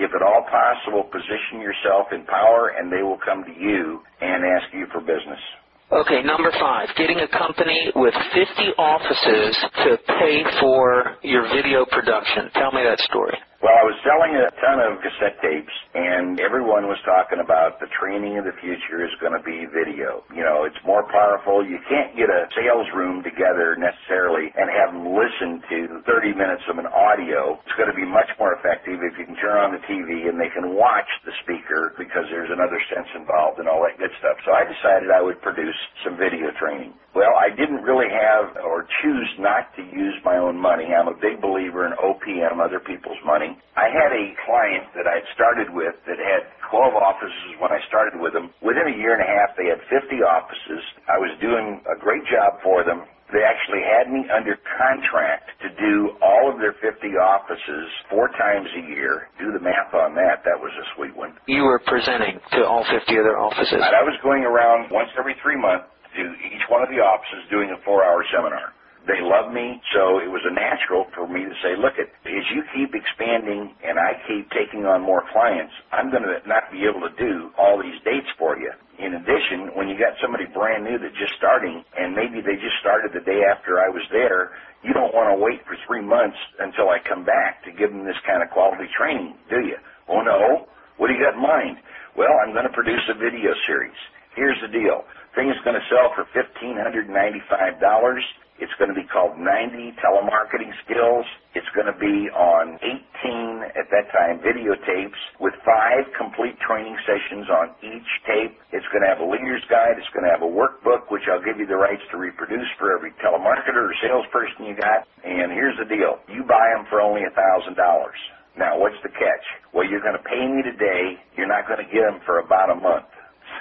If at all possible, position yourself in power, and they will come to you and ask you for business. Okay, number five, getting a company with fifty offices to pay for your video production. Tell me that story. Well, I was selling a ton of cassette tapes, and everyone was talking about the training of the future is going to be video. You know, it's more powerful. You can't get a sales room together necessarily and have them listen to thirty minutes of an audio. It's going to be much more effective if you can turn on the T V and they can watch the speaker because there's another sense involved and all that good stuff. So I decided I would produce some video training. Well, I didn't really have or choose not to use my own money. I'm a big believer in O P M, other people's money. I had a client that I had started with that had twelve offices when I started with them. Within a year and a half, they had fifty offices. I was doing a great job for them. They actually had me under contract to do all of their fifty offices four times a year. Do the math on that. That was a sweet one. You were presenting to all fifty of their offices. And I was going around once every three months to each one of the offices doing a four-hour seminar. They love me, so it was a natural for me to say, look, it, as you keep expanding and I keep taking on more clients, I'm going to not be able to do all these dates for you. In addition, when you got somebody brand new that's just starting, and maybe they just started the day after I was there, you don't want to wait for three months until I come back to give them this kind of quality training, do you? Oh, no. What do you got in mind? Well, I'm going to produce a video series. Here's the deal. Thing is going to sell for one thousand five hundred ninety-five dollars. It's going to be called ninety telemarketing skills. It's going to be on eighteen, at that time, videotapes with five complete training sessions on each tape. It's going to have a leader's guide. It's going to have a workbook, which I'll give you the rights to reproduce for every telemarketer or salesperson you got. And here's the deal. You buy them for only one thousand dollars. Now, what's the catch? Well, you're going to pay me today. You're not going to get them for about a month.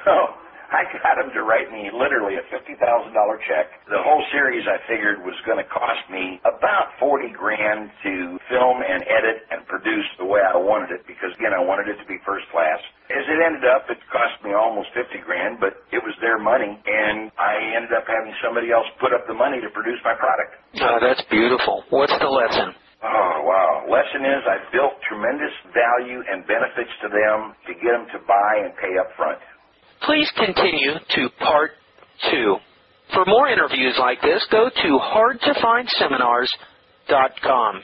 So I got him to write me literally a fifty thousand dollars check. The whole series, I figured, was going to cost me about forty grand to film and edit and produce the way I wanted it because, again, I wanted it to be first class. As it ended up, it cost me almost fifty grand, but it was their money, and I ended up having somebody else put up the money to produce my product. Oh, that's beautiful. What's the lesson? Oh, wow. Lesson is I built tremendous value and benefits to them to get them to buy and pay up front. Please continue to part two. For more interviews like this, go to hard to find seminars dot com.